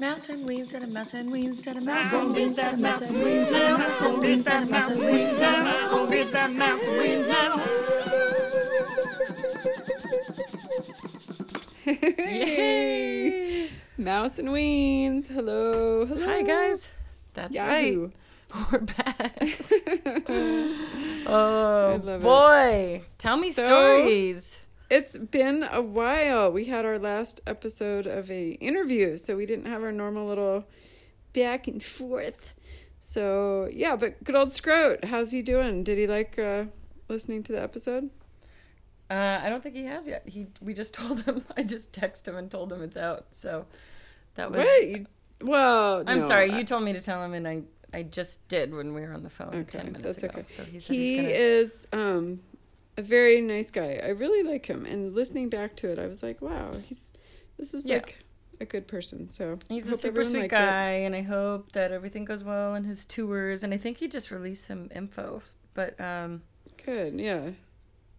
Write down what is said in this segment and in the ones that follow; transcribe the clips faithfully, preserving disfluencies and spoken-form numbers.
Mouse and wings and a mouse and wings and a mouse and wings and a mouse and wings and a mouse and wings and a mouse and wings and a mouse and wings and a mouse and wings and a Yay! Mouse and wings. Hello. Hello. Hi guys. That's Yahoo. Right. We're back. Oh boy. It. Tell me so, stories. It's been a while. We had our last episode of a interview, so we didn't have our normal little back and forth. So, yeah, but good old Scroat, how's he doing? Did he like uh, listening to the episode? Uh, I don't think he has yet. He we just told him. I just texted him and told him it's out. So that was... What? You, well, I'm no, sorry. I, you told me to tell him, and I, I just did when we were on the phone okay, ten minutes that's ago. Okay. So he said he he's gonna... is... Um, a very nice guy. I really like him. And listening back to it, I was like, wow, he's this is yeah. like a good person. So he's a super sweet guy, it. and I hope that everything goes well in his tours. And I think he just released some info, but um, good, yeah,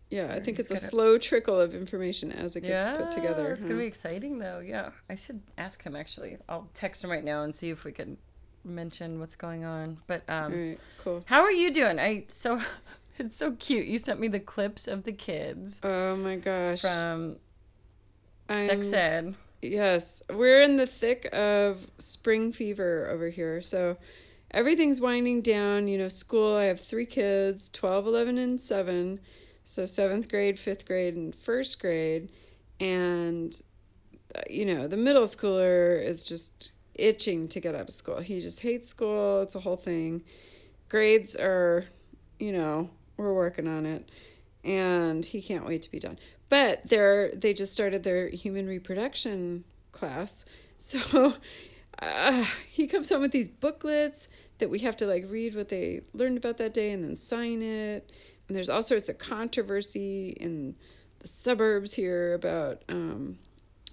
yeah. I think it's a slow trickle of information as it gets yeah, put together. It's huh? gonna be exciting, though. Yeah, I should ask him actually. I'll text him right now and see if we can mention what's going on. But um, all right, cool. How are you doing? I so. It's so cute. You sent me the clips of the kids. Oh, my gosh. From I'm, Sex Ed. Yes. We're in the thick of spring fever over here. So everything's winding down. You know, school, I have three kids, twelve, eleven, and seven. So seventh grade, fifth grade, and first grade. And, you know, the middle schooler is just itching to get out of school. He just hates school. It's a whole thing. Grades are, you know, we're working on it, and he can't wait to be done. But they're they just started their human reproduction class, so uh, he comes home with these booklets that we have to like read what they learned about that day and then sign it. And there's all sorts of controversy in the suburbs here about um,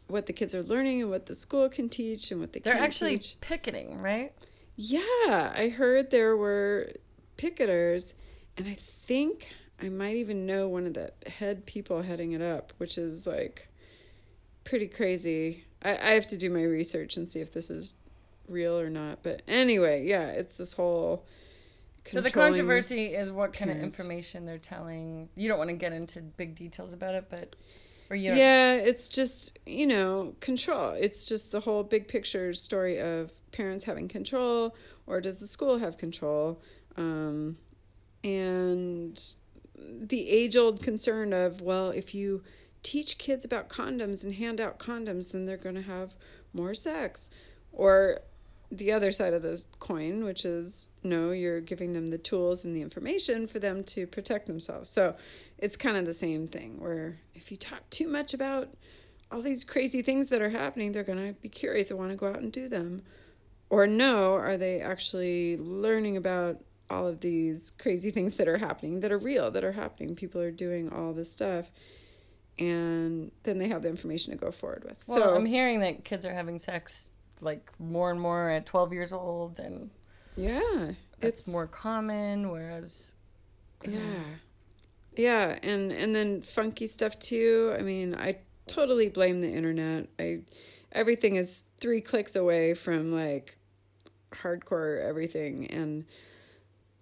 what the kids are learning and what the school can teach and what they they're can't actually teach. Picketing, right? Yeah, I heard there were picketers. And I think I might even know one of the head people heading it up, which is, like, pretty crazy. I, I have to do my research and see if this is real or not. But anyway, yeah, it's this whole So the controversy is what kind parents. Of information they're telling. You don't want to get into big details about it, but... Or you don't. Yeah, it's just, you know, control. It's just the whole big picture story of parents having control, or does the school have control? Um... And the age-old concern of, well, if you teach kids about condoms and hand out condoms, then they're going to have more sex. Or the other side of the coin, which is, no, you're giving them the tools and the information for them to protect themselves. So it's kind of the same thing, where if you talk too much about all these crazy things that are happening, they're going to be curious and want to go out and do them. Or no, are they actually learning about all of these crazy things that are happening, that are real, that are happening. People are doing all this stuff, and then they have the information to go forward with. Well, so I'm hearing that kids are having sex like more and more at twelve years old, and yeah, it's more common. Whereas, yeah, uh, yeah, and and then funky stuff too. I mean, I totally blame the internet. I everything is three clicks away from like hardcore everything, and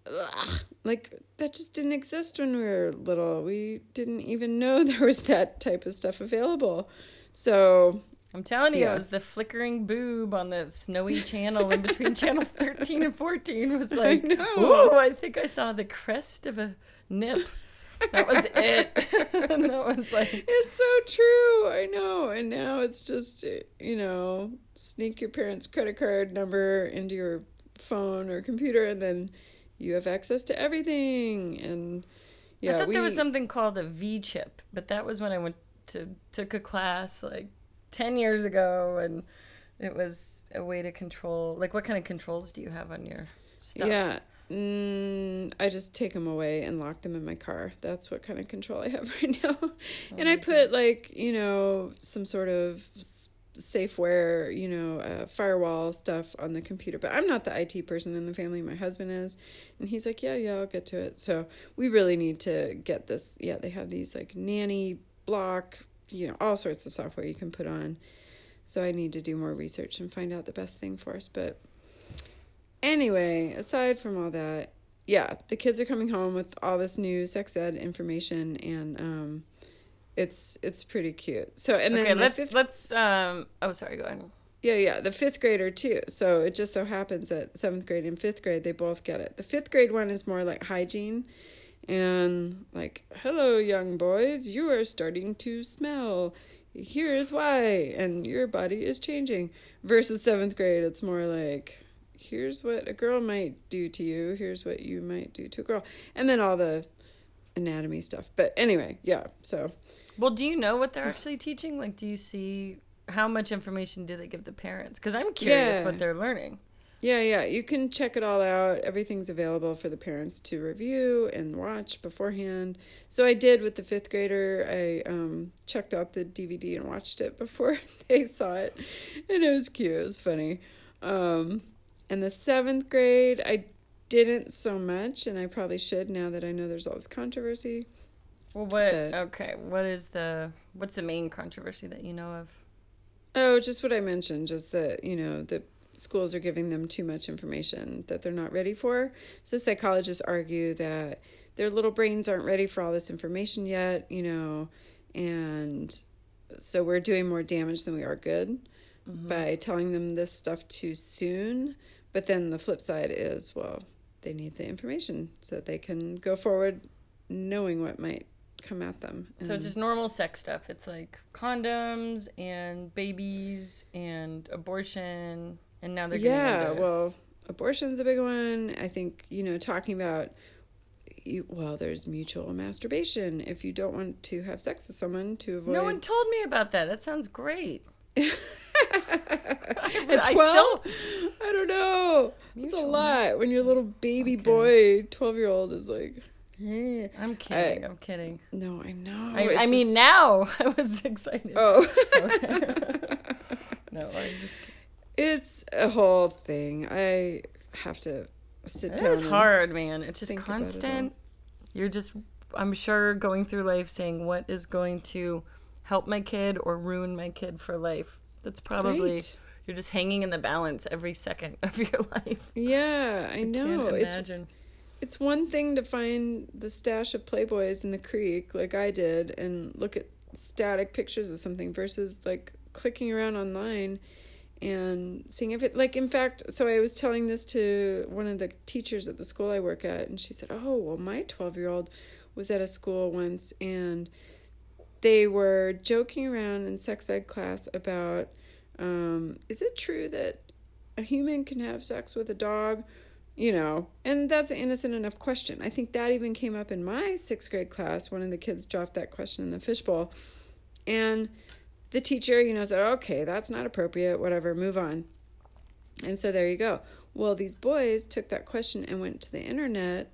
ugh, like that just didn't exist when we were little. We didn't even know there was that type of stuff available. So I'm telling you, yeah. It was the flickering boob on the snowy channel in between channel thirteen and fourteen was like, oh, I think I saw the crest of a nip. That was it. And that was like, it's so true. I know. And now it's just, you know, sneak your parents' credit card number into your phone or computer, and then you have access to everything. And yeah, I thought we... there was something called a V chip, but that was when I went to took a class like ten years ago, and it was a way to control. Like, what kind of controls do you have on your stuff? Yeah, mm, I just take them away and lock them in my car. That's what kind of control I have right now. Oh, and I put God. like you know some sort of Safeware, you know, uh, firewall stuff on the computer. But I'm not the I T person in the family. My husband is. And he's like, yeah, yeah, I'll get to it. So we really need to get this. Yeah, they have these like nanny block, you know, all sorts of software you can put on. So I need to do more research and find out the best thing for us. But anyway, aside from all that, yeah, the kids are coming home with all this new sex ed information, and um, it's it's pretty cute. So and then okay, let's fifth... let's um oh sorry, go ahead. Yeah, yeah, the fifth grader too. So it just so happens that seventh grade and fifth grade, they both get it. The fifth grade one is more like hygiene, and like, hello, young boys, you are starting to smell. Here's why, and your body is changing. Versus seventh grade, it's more like, here's what a girl might do to you. Here's what you might do to a girl. And then all the anatomy stuff. But anyway, yeah, so. Well, do you know what they're actually teaching? Like, do you see, how much information do they give the parents? Because I'm curious yeah. what they're learning. Yeah, yeah. You can check it all out. Everything's available for the parents to review and watch beforehand. So I did with the fifth grader. I um, checked out the D V D and watched it before they saw it. And it was cute. It was funny. Um... And the seventh grade, I didn't so much, and I probably should now that I know there's all this controversy. Well, what, but, okay, what is the, what's the main controversy that you know of? Oh, just what I mentioned, just that, you know, the schools are giving them too much information that they're not ready for. So psychologists argue that their little brains aren't ready for all this information yet, you know, and so we're doing more damage than we are good mm-hmm. by telling them this stuff too soon. But then the flip side is, well, they need the information so they can go forward knowing what might come at them. And so it's just normal sex stuff. It's like condoms and babies and abortion, and now they're getting into it. Yeah, well, abortion's a big one. I think, you know, talking about, well, there's mutual masturbation if you don't want to have sex with someone to avoid... No one told me about that. That sounds great. At twelve? I don't know. It's a lot when your little baby boy, twelve-year-old, is like, eh. I'm kidding. I, I'm kidding. No, I know. I, I just... mean, now I was excited. Oh. No, I'm just kidding. It's a whole thing. I have to sit it down. It is hard, man. It's just constant. It You're just, I'm sure, going through life saying, what is going to help my kid or ruin my kid for life? That's probably... Right. You're just hanging in the balance every second of your life. Yeah, I, I know. Can't imagine. It's, it's one thing to find the stash of Playboys in the creek, like I did, and look at static pictures of something versus like clicking around online and seeing if it, like, in fact, so I was telling this to one of the teachers at the school I work at, and she said, oh, well, my twelve-year-old was at a school once, and they were joking around in sex ed class about Um, is it true that a human can have sex with a dog? You know, and that's an innocent enough question. I think that even came up in my sixth grade class. One of the kids dropped that question in the fishbowl. And the teacher, you know, said, okay, that's not appropriate, whatever, move on. And so there you go. Well, these boys took that question and went to the internet,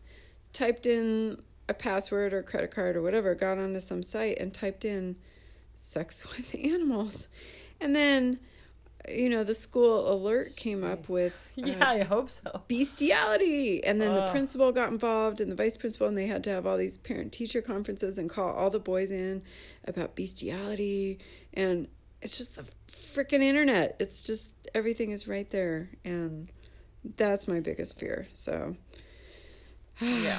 typed in a password or credit card or whatever, got onto some site and typed in sex with animals. And then... you know, the school alert came up with... Uh, yeah, I hope so. Bestiality. And then uh. the principal got involved and the vice principal, and they had to have all these parent-teacher conferences and call all the boys in about bestiality. And it's just the freaking internet. It's just, everything is right there. And that's my biggest fear. So, yeah.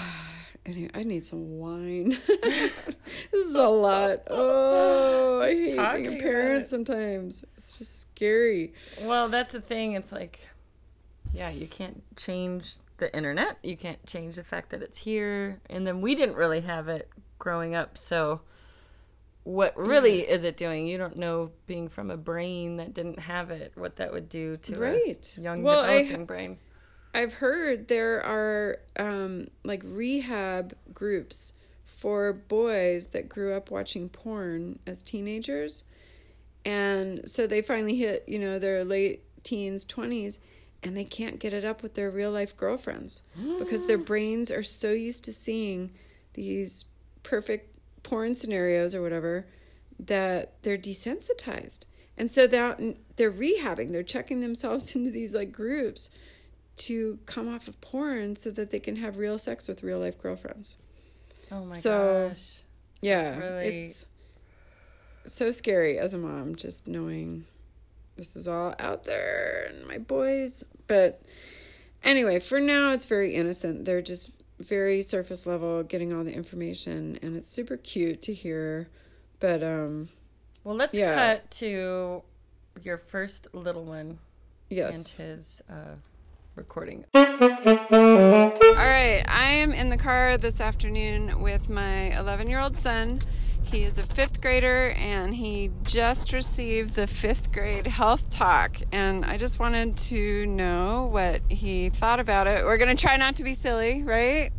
Anyway, I need some wine. This is a lot. Oh, I hate being a parent sometimes. It's just scary. Well, that's the thing. It's like, yeah, you can't change the internet. You can't change the fact that it's here. And then we didn't really have it growing up. So what really is it doing? You don't know, being from a brain that didn't have it, what that would do to right. a young well, developing I... brain. I've heard there are um, like rehab groups for boys that grew up watching porn as teenagers. And so they finally hit, you know, their late teens, twenties, and they can't get it up with their real life girlfriends because their brains are so used to seeing these perfect porn scenarios or whatever that they're desensitized. And so that, they're rehabbing, they're checking themselves into these like groups to come off of porn so that they can have real sex with real life girlfriends. Oh my so, gosh. So yeah, it's, really... it's so scary as a mom, just knowing this is all out there and my boys. But anyway, for now, it's very innocent. They're just very surface level, getting all the information, and it's super cute to hear. But, um... Well, let's yeah. cut to your first little one. Yes. And his, uh... recording. All right, I am in the car this afternoon with my eleven-year-old son. He is a fifth grader, and he just received the fifth grade health talk, and I just wanted to know what he thought about it. We're going to try not to be silly, right?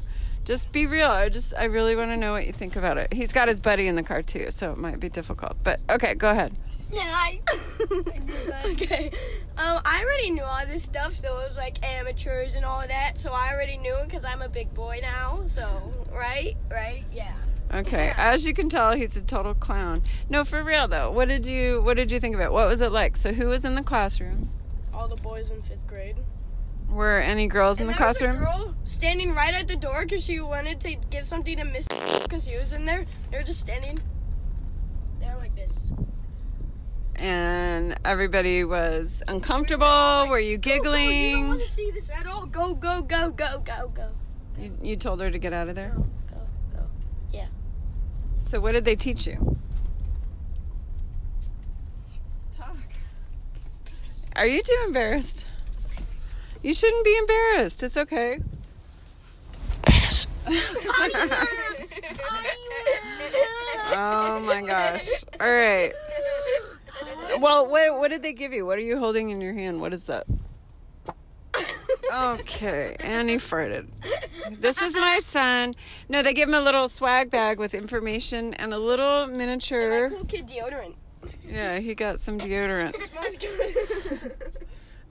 Just be real. I just, I really want to know what you think about it. He's got his buddy in the car, too, so it might be difficult, but okay, go ahead. Yeah, I, I okay. Um, I already knew all this stuff, so it was like amateurs and all of that. So I already knew it because I'm a big boy now. So right, right, yeah. Okay, yeah. As you can tell, he's a total clown. No, for real though. What did you What did you think of it? What was it like? So who was in the classroom? All the boys in fifth grade. Were any girls and in the classroom? There was a girl standing right at the door because she wanted to give something to Miss because he was in there. They were just standing there like this. And everybody was uncomfortable. Like, were you giggling? Go, go. You don't want to see this at all. Go, go, go, go, go, go. You, you told her to get out of there? Go, go, go. Yeah. So what did they teach you? Talk. Are you too embarrassed? You shouldn't be embarrassed. It's okay. Penis. Oh, my gosh. All right. Well, what, what did they give you? What are you holding in your hand? What is that? Okay, and he farted. This is my son. No, they give him a little swag bag with information and a little miniature. And my cool kid deodorant. Yeah, he got some deodorant. It smells good.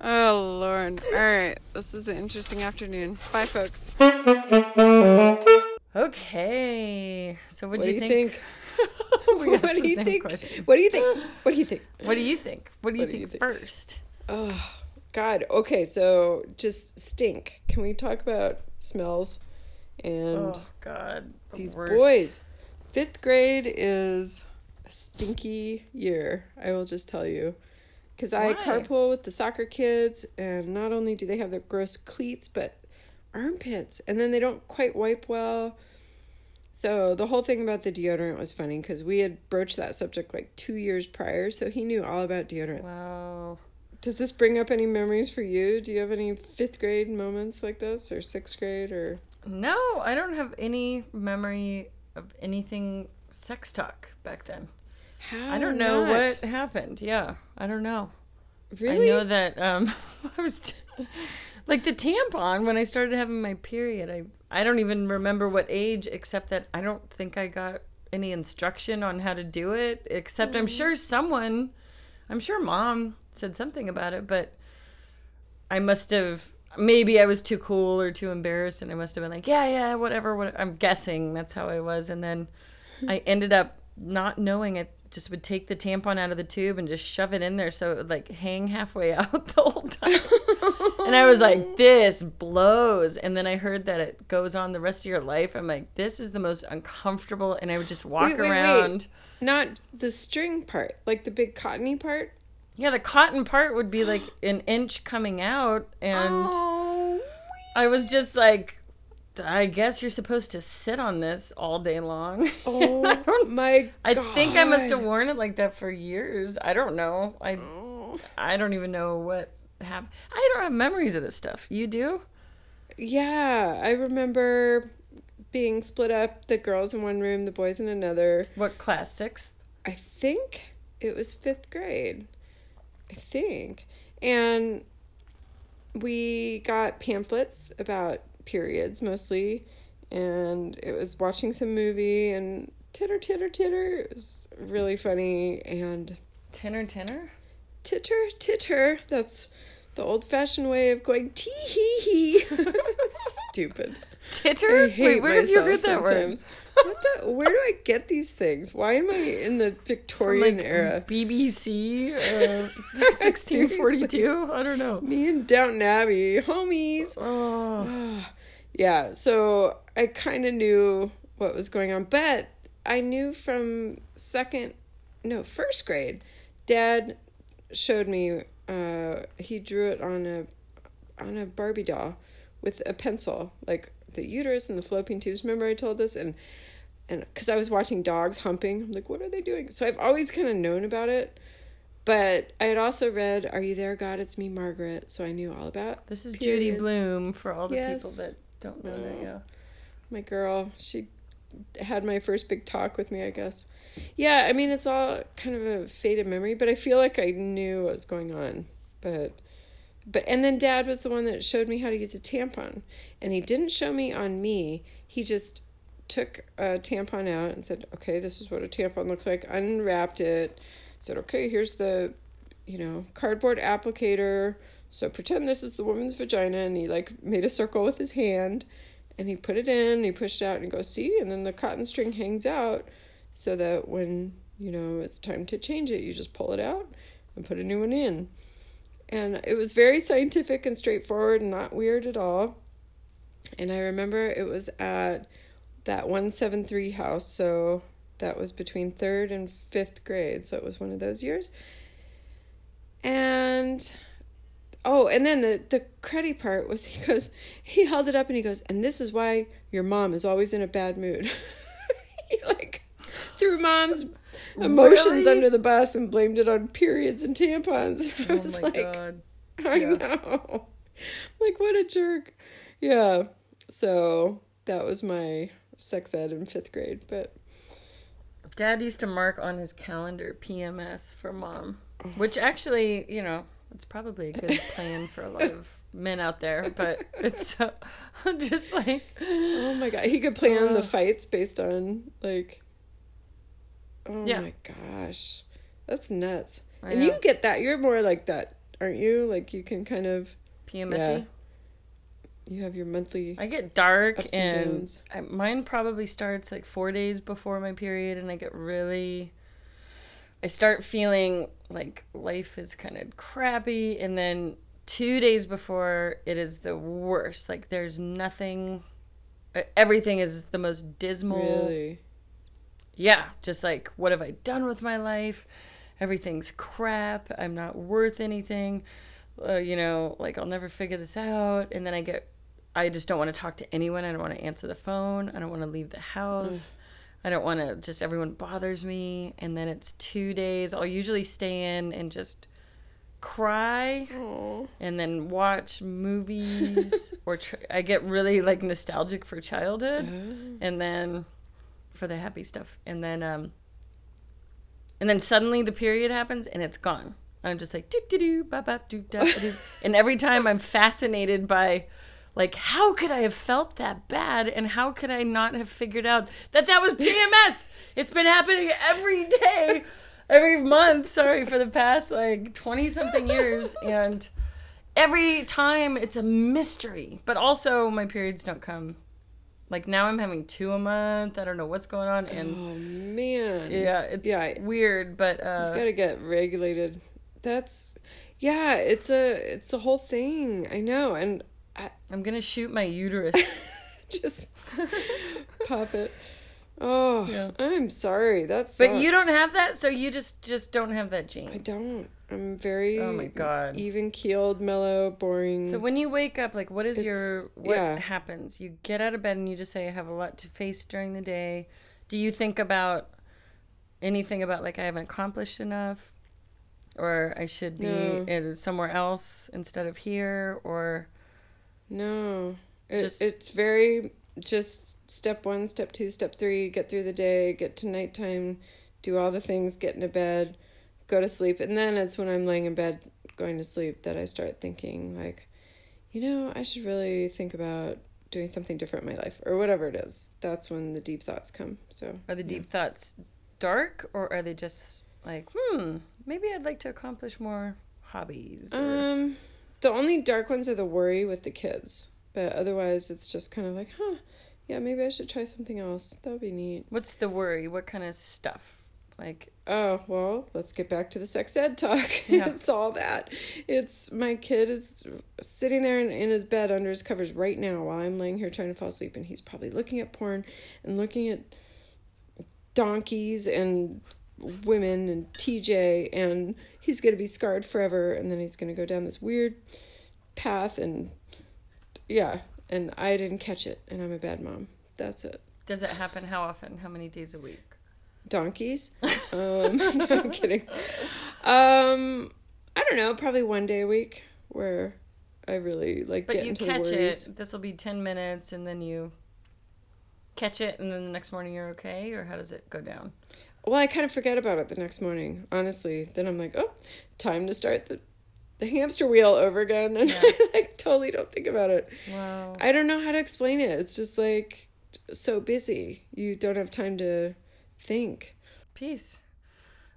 Oh, Lord. All right, this is an interesting afternoon. Bye, folks. Okay, so what'd what do you think? think? What do you think? Questions. What do you think? What do you think? What do you think? What do you, what think, do you think first? Oh, God. Okay, so just stink. Can we talk about smells? And oh, God. The these worst. Boys. Fifth grade is a stinky year, I will just tell you. Because I carpool with the soccer kids, and not only do they have their gross cleats, but armpits. And then they don't quite wipe well. So the whole thing about the deodorant was funny because we had broached that subject like two years prior, so he knew all about deodorant. Wow. Does this bring up any memories for you? Do you have any fifth grade moments like this, or sixth grade, or? No, I don't have any memory of anything sex talk back then. How I don't know not? what happened. Yeah, I don't know. Really? I know that um, I was t- like the tampon when I started having my period. I. I don't even remember what age, except that I don't think I got any instruction on how to do it, except mm-hmm. I'm sure someone, I'm sure mom said something about it, but I must have, maybe I was too cool or too embarrassed, and I must have been like, yeah, yeah, whatever, whatever. I'm guessing that's how I was. And then I ended up not knowing it, just would take the tampon out of the tube and just shove it in there so it would like hang halfway out the whole time. And I was like, this blows. And then I heard that it goes on the rest of your life. I'm like, this is the most uncomfortable. And I would just walk wait, wait, around. Wait. Not the string part, like the big cottony part. Yeah, the cotton part would be like an inch coming out. And oh, I was just like, I guess you're supposed to sit on this all day long. Oh, I don't, my I God. think I must have worn it like that for years. I don't know. I oh. I don't even know what happened. I don't have memories of this stuff. You do? Yeah. I remember being split up, the girls in one room, the boys in another. What class? Sixth? I think it was fifth grade. I think. And we got pamphlets about periods mostly, and it was watching some movie and titter titter titter. It was really funny. And tinner tinner titter titter, that's the old-fashioned way of going tee hee hee. Stupid titter. I hate Wait, where myself have you heard sometimes. That word? What the, where do I get these things? Why am I in the Victorian From, like, era? B B C, uh, sixteen forty-two. I don't know. Me and Downton Abbey, homies. Oh. Yeah, so I kind of knew what was going on, but I knew from second, no, first grade, Dad showed me, uh, he drew it on a on a Barbie doll with a pencil, like the uterus and the fallopian tubes. Remember I told this? And and because I was watching dogs humping, I'm like, what are they doing? So I've always kind of known about it. But I had also read Are You There, God? It's Me, Margaret. So I knew all about This is periods. Judy Blume, for all the yes. people that don't know oh. that. Yeah. My girl, she had my first big talk with me, I guess. Yeah, I mean, it's all kind of a faded memory, but I feel like I knew what was going on. But, but and then Dad was the one that showed me how to use a tampon. And he didn't show me on me. He just took a tampon out and said, okay, this is what a tampon looks like. Unwrapped it. Said, okay, here's the, you know, cardboard applicator. So pretend this is the woman's vagina. And he, like, made a circle with his hand. And he put it in, and he pushed it out, and he goes, see? And then the cotton string hangs out so that when, you know, it's time to change it, you just pull it out and put a new one in. And it was very scientific and straightforward and not weird at all. And I remember it was at that one seven three house, so that was between third and fifth grade, so it was one of those years. And... Oh, and then the, the cruddy part was he goes, he held it up and he goes, and this is why your mom is always in a bad mood. He like threw mom's emotions really? under the bus and blamed it on periods and tampons. I oh was my like, God. I yeah. know. Like, what a jerk. Yeah. So that was my sex ed in fifth grade. But Dad used to mark on his calendar P M S for Mom, which actually, you know, it's probably a good plan for a lot of men out there, but it's so, I'm just like... Oh, my God. He could plan uh, the fights based on, like... Oh, yeah. my gosh. That's nuts. I and know. You get that. You're more like that, aren't you? Like, you can kind of... P M S-y? Yeah. You have your monthly... I get dark, ups and, and downs. I, mine probably starts, like, four days before my period, and I get really... I start feeling like life is kind of crappy, and then two days before, it is the worst. Like, there's nothing, everything is the most dismal. Really? Yeah, just like, what have I done with my life? Everything's crap. I'm not worth anything. Uh, you know, like, I'll never figure this out. And then I get, I just don't want to talk to anyone. I don't want to answer the phone. I don't want to leave the house. Mm. I don't want to, just everyone bothers me. And then it's two days. I'll usually stay in and just cry. Aww. And then watch movies. or tr- I get really, like, nostalgic for childhood. Oh. And then for the happy stuff. And then um, and then suddenly the period happens and it's gone. And I'm just like, do-do-do, ba-bop, do-da-do. And every time I'm fascinated by... Like, how could I have felt that bad, and how could I not have figured out that that was P M S? It's been happening every day, every month, sorry, for the past, like, twenty-something years, and every time it's a mystery. But also, my periods don't come. Like, now I'm having two a month. I don't know what's going on. And oh, man. Yeah, it's yeah, I, weird, but... Uh, you gotta get regulated. That's... Yeah, it's a, it's a whole thing. I know, and... I, I'm going to shoot my uterus. Just pop it. Oh, yeah. I'm sorry. That sucks. But you don't have that, so you just, just don't have that gene. I don't. I'm very oh my God. even-keeled, mellow, boring. So when you wake up, like, what is it's, your, what yeah. happens? You get out of bed and you just say, I have a lot to face during the day. Do you think about anything about, like, I haven't accomplished enough? Or I should be no. somewhere else instead of here? Or... No, it, just, it's very just step one, step two, step three, get through the day, get to nighttime, do all the things, get into bed, go to sleep. And then it's when I'm laying in bed going to sleep that I start thinking, like, you know, I should really think about doing something different in my life or whatever it is. That's when the deep thoughts come. So are the deep yeah. thoughts dark, or are they just like, hmm, maybe I'd like to accomplish more hobbies? Or... Um... The only dark ones are the worry with the kids. But otherwise, it's just kind of like, huh, yeah, maybe I should try something else. That would be neat. What's the worry? What kind of stuff? Like, oh, well, let's get back to the sex ed talk. Yeah. It's all that. It's my kid is sitting there in, in his bed under his covers right now while I'm laying here trying to fall asleep. And he's probably looking at porn and looking at donkeys and women and T J, and he's going to be scarred forever, and then he's going to go down this weird path, and yeah, and I didn't catch it, and I'm a bad mom. That's it. Does it happen how often? How many days a week? Donkeys. Um, no, I'm kidding. Um, I don't know, probably one day a week where I really, like, but get into the worries. But you catch it. This will be ten minutes, and then you catch it, and then the next morning you're okay, or how does it go down? Well, I kind of forget about it the next morning, honestly. Then I'm like, oh, time to start the, the hamster wheel over again. And yeah. I like, totally don't think about it. Wow. I don't know how to explain it. It's just like so busy. You don't have time to think. Peace.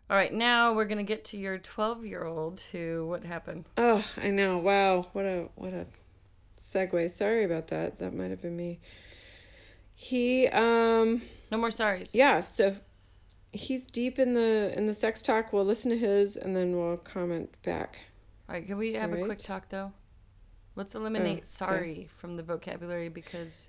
All right, now we're going to get to your twelve-year-old who, what happened? Oh, I know. Wow. What a, what a segue. Sorry about that. That might have been me. He, um... No more sorries. Yeah, so... He's deep in the in the sex talk. We'll listen to his, and then we'll comment back. All right. Can we have right. a quick talk, though? Let's eliminate oh, sorry okay. from the vocabulary, because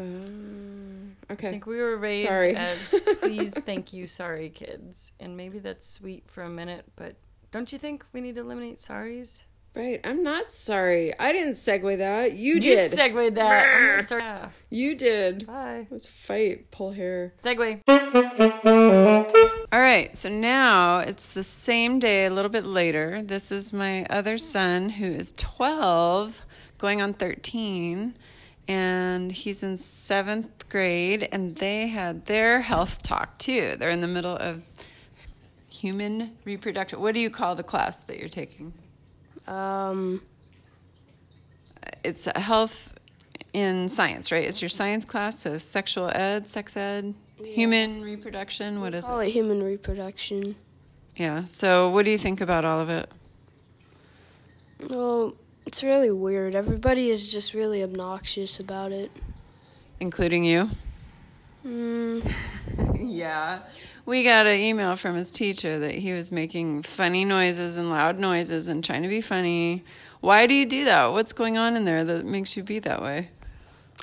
um, okay. I think we were raised sorry. as please, thank you, sorry kids. And maybe that's sweet for a minute, but don't you think we need to eliminate sorries? Right. I'm not sorry. I didn't segue that. You, you did. You segued that. I'm not sorry. Yeah. You did. Bye. Let's fight. Pull hair. Segue. All right. So now it's the same day, a little bit later. This is my other son who is twelve, going on thirteen, and he's in seventh grade, and they had their health talk too. They're in the middle of human reproductive. What do you call the class that you're taking? Um, it's a health in science, right? It's your science class, so sexual ed, sex ed, yeah. Human reproduction. What we is call it? Call it human reproduction. Yeah. So, what do you think about all of it? Well, it's really weird. Everybody is just really obnoxious about it, including you. Mm. Yeah. We got an email from his teacher that he was making funny noises and loud noises and trying to be funny. Why do you do that? What's going on in there that makes you be that way?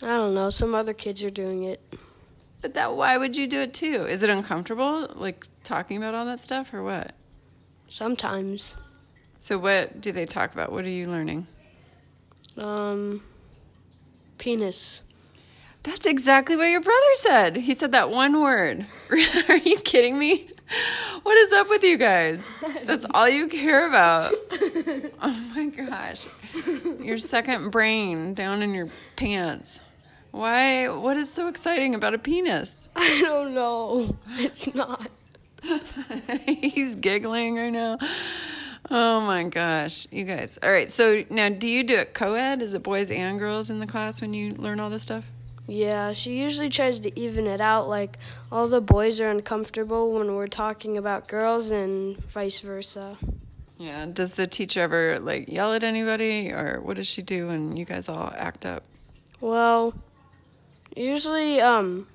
I don't know. Some other kids are doing it. But that, why would you do it too? Is it uncomfortable, like talking about all that stuff, or what? Sometimes. So what do they talk about? What are you learning? Um, penis. That's exactly what your brother said. He said that one word. Are you kidding me? What is up with you guys? That's all you care about. Oh, my gosh. Your second brain down in your pants. Why? What is so exciting about a penis? I don't know. It's not. He's giggling right now. Oh, my gosh. You guys. All right. So now, do you do it co-ed? Is it boys and girls in the class when you learn all this stuff? Yeah, she usually tries to even it out, like all the boys are uncomfortable when we're talking about girls and vice versa. Yeah, does the teacher ever, like, yell at anybody, or what does she do when you guys all act up? Well, usually, um...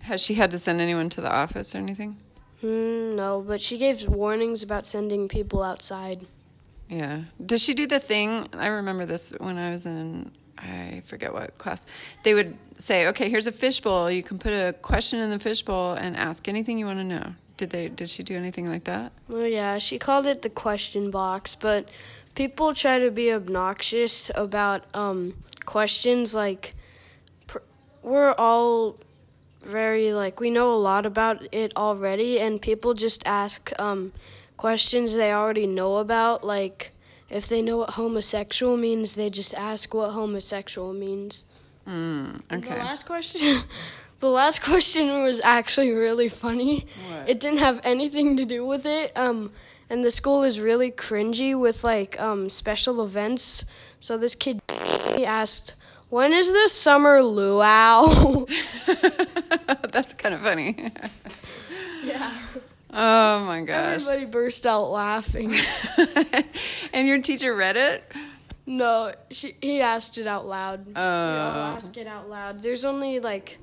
Has she had to send anyone to the office or anything? Mm, no, but she gives warnings about sending people outside. Yeah. Does she do the thing? I remember this when I was in... I forget what class. They would say, okay, here's a fishbowl. You can put a question in the fishbowl and ask anything you want to know. Did they? Did she do anything like that? Well, yeah, she called it the question box, but people try to be obnoxious about um, questions. Like, pr- we're all very, like, we know a lot about it already, and people just ask um, questions they already know about, like... If they know what homosexual means, they just ask what homosexual means. Mm, okay. And the last question, the last question was actually really funny. What? It didn't have anything to do with it. Um, and the school is really cringy with like um special events. So this kid he asked, "When is the summer luau?" That's kind of funny. Yeah. Oh, my gosh. Everybody burst out laughing. And your teacher read it? No, she, he asked it out loud. Oh. We all ask it out loud. There's only, like,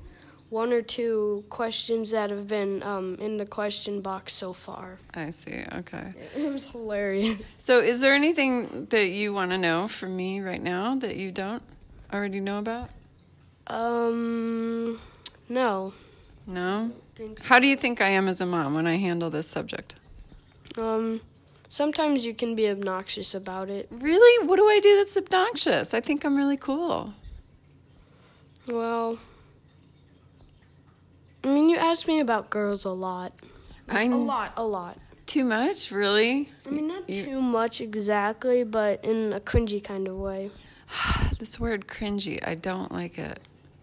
one or two questions that have been um, in the question box so far. I see. Okay. It was hilarious. So is there anything that you want to know from me right now that you don't already know about? Um, no. No? Think so. How do you think I am as a mom when I handle this subject? Um, sometimes you can be obnoxious about it. Really? What do I do that's obnoxious? I think I'm really cool. Well, I mean, you ask me about girls a lot. I'm a lot, a lot. Too much, really? I mean, not you, too much exactly, but in a cringy kind of way. This word cringy, I don't like it.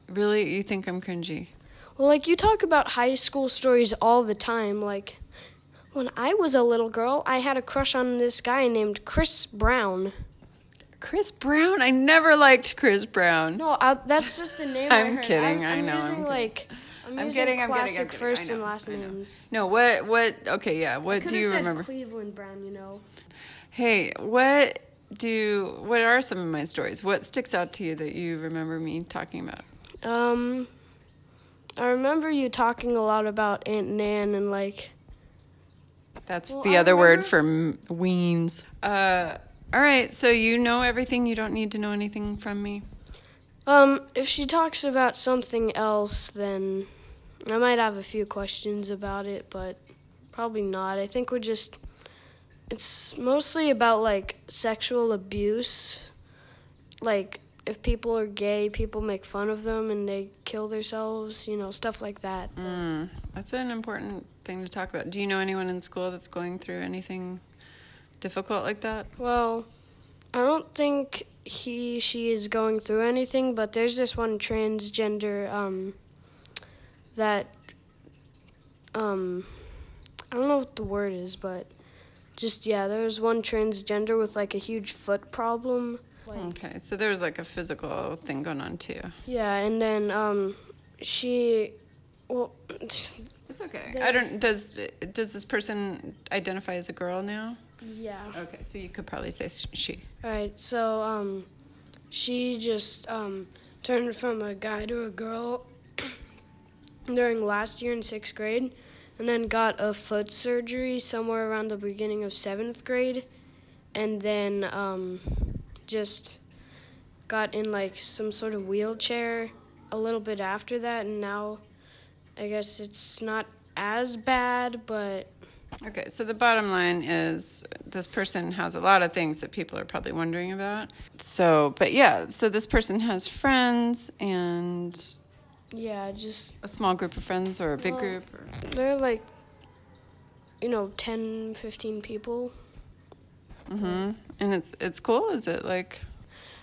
Really? You think I'm cringy? Well, like, you talk about high school stories all the time. Like, when I was a little girl, I had a crush on this guy named Chris Brown. Chris Brown? I never liked Chris Brown. No, I, that's just a name. I'm I heard. Kidding. I'm, I'm I know. Using, I'm like, I'm, I'm using kidding. I'm classic kidding. I'm first kidding. Know, and last names. No, what, what, okay, yeah, what do you said remember? Cleveland Brown, you know. Hey, what do, what are some of my stories? What sticks out to you that you remember me talking about? Um, I remember you talking a lot about Aunt Nan and, like... That's well, the I other remember... word for m- weens. Uh, all right, so you know everything. You don't need to know anything from me? Um, if she talks about something else, then I might have a few questions about it, but probably not. I think we're just... It's mostly about, like, sexual abuse, like... If people are gay, people make fun of them and they kill themselves, you know, stuff like that. Mm, that's an important thing to talk about. Do you know anyone in school that's going through anything difficult like that? Well, I don't think he, she is going through anything, but there's this one transgender um, that, um, I don't know what the word is, but just, yeah, there's one transgender with, like, a huge foot problem. Like, okay, so there's like a physical thing going on too. Yeah, and then um, she, well, it's okay. They, I don't. Does does this person identify as a girl now? Yeah. Okay, so you could probably say she. All right, so um, she just um turned from a guy to a girl during last year in sixth grade, and then got a foot surgery somewhere around the beginning of seventh grade, and then um. just got in, like, some sort of wheelchair a little bit after that, and now I guess it's not as bad, but... Okay, so the bottom line is this person has a lot of things that people are probably wondering about. So, but yeah, so this person has friends and... Yeah, just... A small group of friends or a big well, group? Or... They're, like, you know, ten, fifteen people. Mm-hmm. And it's it's cool, is it? Like,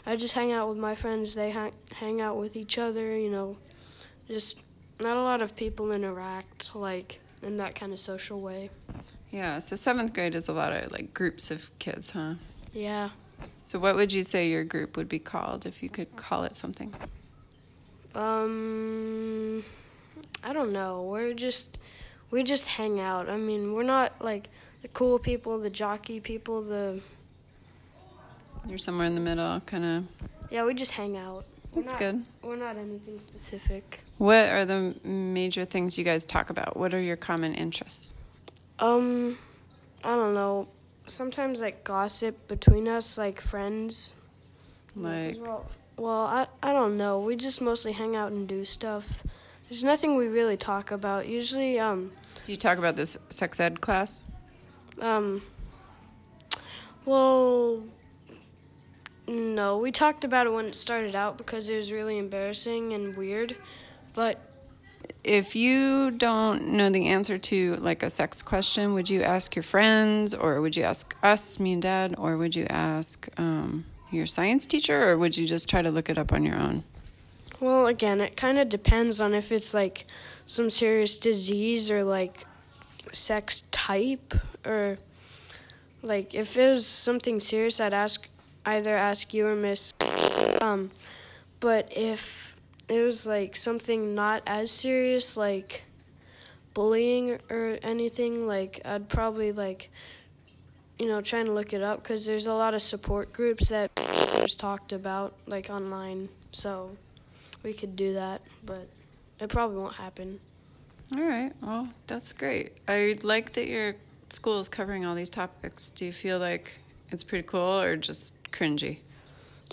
I just hang out with my friends. They hang, hang out with each other, you know. Just not a lot of people interact, like, in that kind of social way. Yeah, so seventh grade is a lot of, like, groups of kids, huh? Yeah. So what would you say your group would be called, if you could call it something? Um, I don't know. We're just, we just hang out. I mean, we're not, like... The cool people, the jockey people, the... You're somewhere in the middle, kind of... Yeah, we just hang out. That's we're not, good. We're not anything specific. What are the major things you guys talk about? What are your common interests? Um, I don't know. Sometimes, like, gossip between us, like, friends. Like... Well, well I, I don't know. We just mostly hang out and do stuff. There's nothing we really talk about. Usually, um... Do you talk about this sex ed class? Um, well, no, we talked about it when it started out because it was really embarrassing and weird, but... If you don't know the answer to, like, a sex question, would you ask your friends, or would you ask us, me and Dad, or would you ask, um, your science teacher, or would you just try to look it up on your own? Well, again, it kind of depends on if it's, like, some serious disease or, like... sex type, or like if it was something serious, I'd ask either ask you or Miss um but if it was like something not as serious, like bullying or anything, like I'd probably, like, you know, try and look it up, because there's a lot of support groups that was talked about, like, online, so we could do that, but it probably won't happen. All right. Well, that's great. I like that your school is covering all these topics. Do you feel like it's pretty cool or just cringy?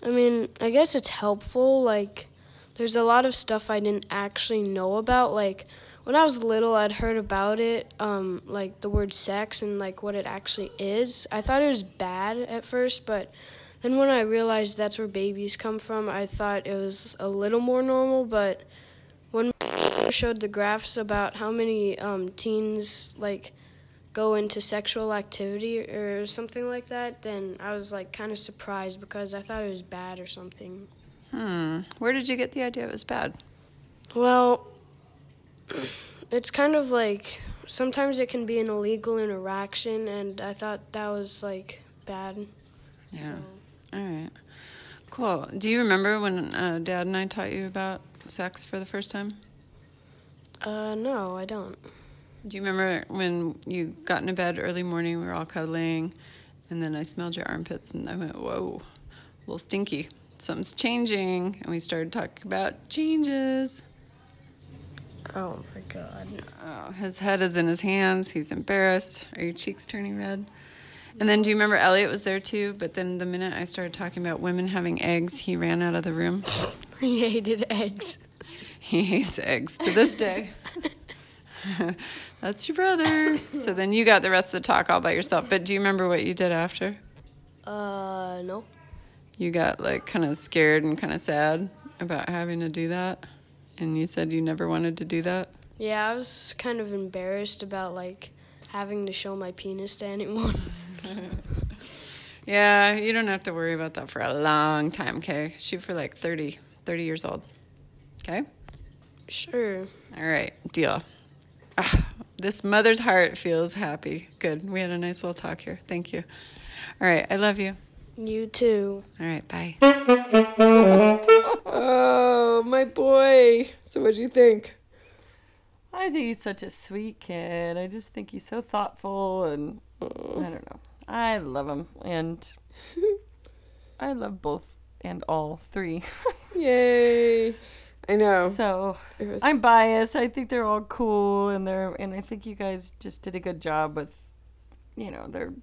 I mean, I guess it's helpful. Like, there's a lot of stuff I didn't actually know about. Like, when I was little, I'd heard about it, um, like the word sex and like what it actually is. I thought it was bad at first, but then when I realized that's where babies come from, I thought it was a little more normal. But when I showed the graphs about how many um, teens like go into sexual activity or something like that, then I was like kind of surprised because I thought it was bad or something. Hmm. Where did you get the idea it was bad? Well, it's kind of like sometimes it can be an illegal interaction, and I thought that was like bad. Yeah. So. All right. Cool. Do you remember when uh, Dad and I taught you about sex for the first time? Uh, no, I don't. Do you remember when you got into bed early morning, we were all cuddling, and then I smelled your armpits, and I went, whoa, a little stinky. Something's changing, and we started talking about changes. Oh, my God. Oh, his head is in his hands. He's embarrassed. Are your cheeks turning red? And then do you remember Elliot was there, too? But then the minute I started talking about women having eggs, he ran out of the room. He hated eggs. He hates eggs to this day. That's your brother. So then you got the rest of the talk all by yourself. But do you remember what you did after? Uh, no. You got, like, kind of scared and kind of sad about having to do that? And you said you never wanted to do that? Yeah, I was kind of embarrassed about, like, having to show my penis to anyone. Yeah, you don't have to worry about that for a long time, okay? Shoot for, like, thirty, thirty years old, okay? Sure. All right, deal. Ah, this mother's heart feels happy. Good. We had a nice little talk here. Thank you. All right, I love you. You too. All right, bye. Oh, my boy. So what'd you think? I think he's such a sweet kid. I just think he's so thoughtful, and oh. I don't know. I love him, and I love both and all three. Yay. I know. So was... I'm biased. I think they're all cool, and they're and I think you guys just did a good job with, you know, they're,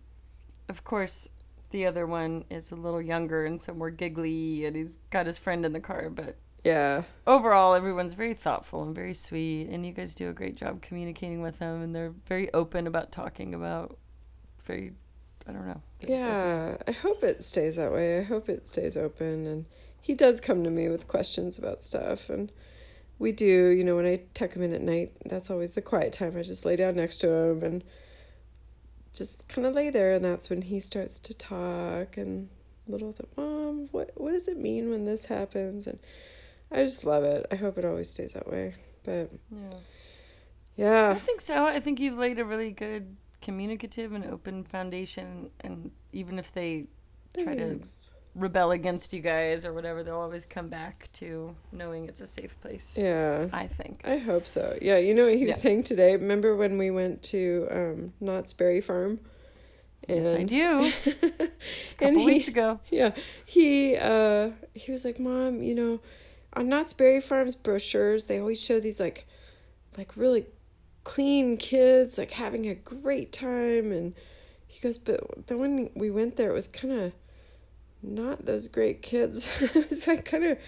of course... The other one is a little younger and so more giggly, and he's got his friend in the car, but yeah. Overall, everyone's very thoughtful and very sweet, and you guys do a great job communicating with them, and they're very open about talking about very, I don't know. Yeah, I hope it stays that way. I hope it stays open, and he does come to me with questions about stuff, and we do, you know, when I tuck him in at night, that's always the quiet time. I just lay down next to him and just kind of lay there, and that's when he starts to talk, and little thing, Mom, what what does it mean when this happens? And I just love it. I hope it always stays that way. But yeah, yeah. I think so. I think you've laid a really good communicative and open foundation, and even if they try Thanks. to rebel against you guys or whatever, they'll always come back to knowing it's a safe place. Yeah. I think. I hope so. Yeah, you know what he was yeah. saying today? Remember when we went to um, Knott's Berry Farm? And yes, I do. It's a couple weeks he, ago. Yeah. He, uh, he was like, Mom, you know, on Knott's Berry Farm's brochures, they always show these, like, like really clean kids, like, having a great time. And he goes, but then when we went there, it was kind of... not those great kids. It was like kind of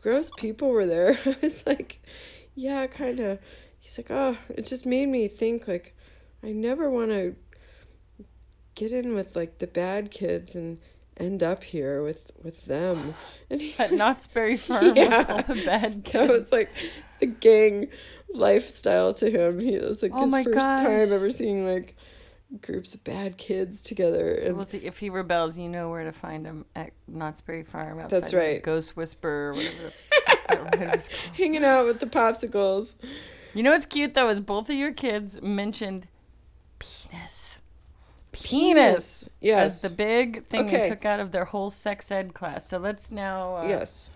gross people were there. I was like, yeah, kind of. He's like, oh, it just made me think, like, I never want to get in with, like, the bad kids and end up here with, with them. And he's At like, Knott's Berry Farm yeah. with all the bad kids. That was like the gang lifestyle to him. He was like oh his first gosh. time ever seeing, like, groups of bad kids together. And so we'll see if he rebels. You know where to find him at Knott's Berry Farm. Outside that's right. Ghost Whisperer or whatever. That hanging out with the popsicles. You know what's cute though is both of your kids mentioned penis. Penis. Penis. Yes. As the big thing okay. they took out of their whole sex ed class. So let's now. Uh, yes.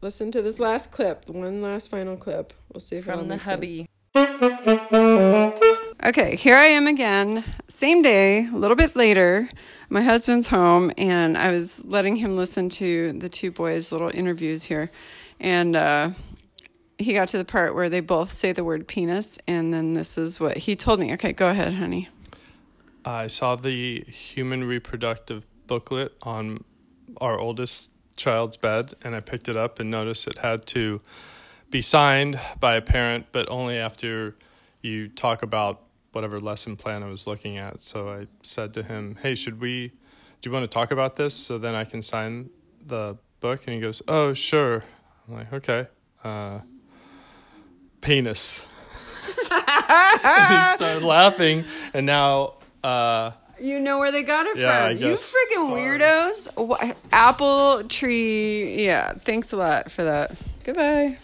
Listen to this last clip. One last final clip. We'll see if from it all the makes hubby. Sense. Okay, here I am again, same day, a little bit later, my husband's home, and I was letting him listen to the two boys' little interviews here, and uh, he got to the part where they both say the word penis, and then this is what he told me. Okay, go ahead, honey. I saw the human reproductive booklet on our oldest child's bed, and I picked it up and noticed it had to be signed by a parent, but only after... you talk about whatever lesson plan I was looking at. So I said to him, hey, should we, do you want to talk about this so then I can sign the book? And he goes, oh, sure. I'm like, okay. Uh, penis. And he started laughing. And now... Uh, you know where they got it yeah, from. You freaking weirdos. Apple tree. Yeah, thanks a lot for that. Goodbye.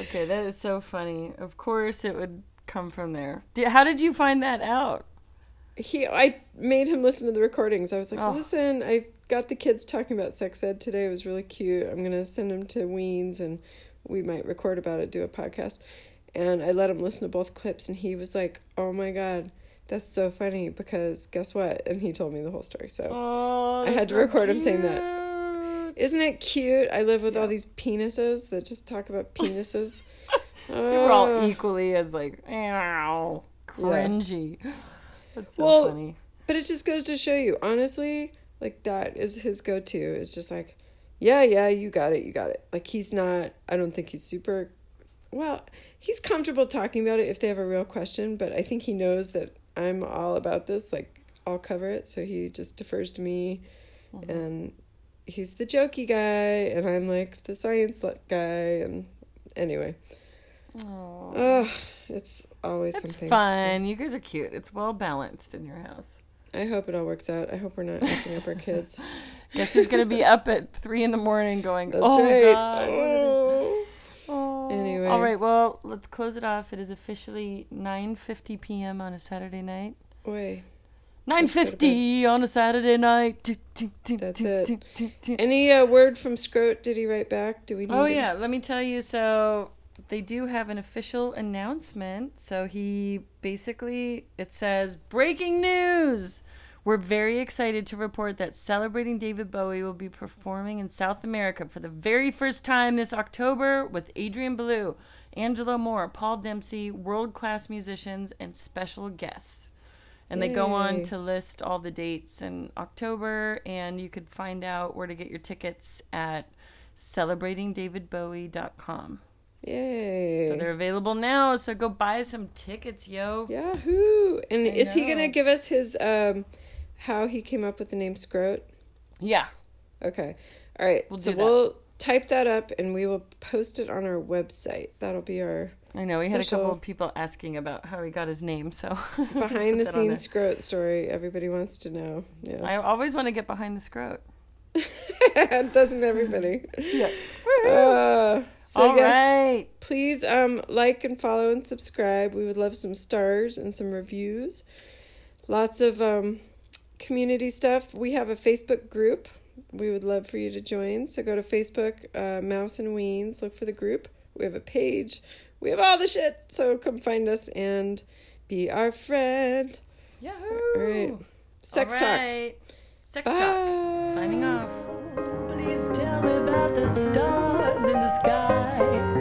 Okay, that is so funny. Of course it would come from there. How did you find that out? He, I made him listen to the recordings. I was like, oh. listen, I got the kids talking about sex ed today. It was really cute. I'm going to send them to Weens, and we might record about it, do a podcast. And I let him listen to both clips, and he was like, oh, my God. That's so funny because guess what? And he told me the whole story. So oh, I had to record so him saying that. Isn't it cute? I live with yeah. all these penises that just talk about penises. uh, they were all equally as like, ow, cringy. Yeah. That's so well, funny. But it just goes to show you, honestly, like that is his go-to. It's just like, yeah, yeah, you got it, you got it. Like he's not, I don't think he's super, well, he's comfortable talking about it if they have a real question, but I think he knows that I'm all about this, like, I'll cover it, so he just defers to me, mm-hmm. and he's the jokey guy, and I'm, like, the science guy, and anyway. Aww. Ugh, it's always That's something. It's fun. Yeah. You guys are cute. It's well-balanced in your house. I hope it all works out. I hope we're not acting up our kids. Guess who's going to be up at three in the morning going, That's oh, right. God. Oh. Anyway. All right, well, let's close it off. It is officially nine fifty p.m. on a Saturday night. Wait. nine fifty on a Saturday night. Do, do, do, That's do, it. Do, do, do. Any uh, word from Scroat? Did he write back? Do we need Oh, to... yeah. Let me tell you. So they do have an official announcement. So he basically, it says, breaking news. We're very excited to report that Celebrating David Bowie will be performing in South America for the very first time this October with Adrian Belew, Angela Moore, Paul Dempsey, world-class musicians, and special guests. And Yay. They go on to list all the dates in October, and you could find out where to get your tickets at celebrating david bowie dot com. Yay. So they're available now, so go buy some tickets, yo. Yahoo! And I is know. he going to give us his... um? How he came up with the name Scroat? Yeah. Okay. All right. We'll so we'll type that up and we will post it on our website. That'll be our I know. We had a couple of people asking about how he got his name. So behind the scenes Scroat story. Everybody wants to know. Yeah. I always want to get behind the Scroat. Doesn't everybody? Yes. Uh, so All yes, right. Please um, like and follow and subscribe. We would love some stars and some reviews. Lots of... um. community stuff. We have a Facebook group we would love for you to join. So go to Facebook, uh, Mouse and Weens, look for the group. We have a page. We have all the shit. So come find us and be our friend. Yahoo! All right. Sex all right. Talk. Sex Bye. Talk. Signing off. Please tell me about the stars in the sky.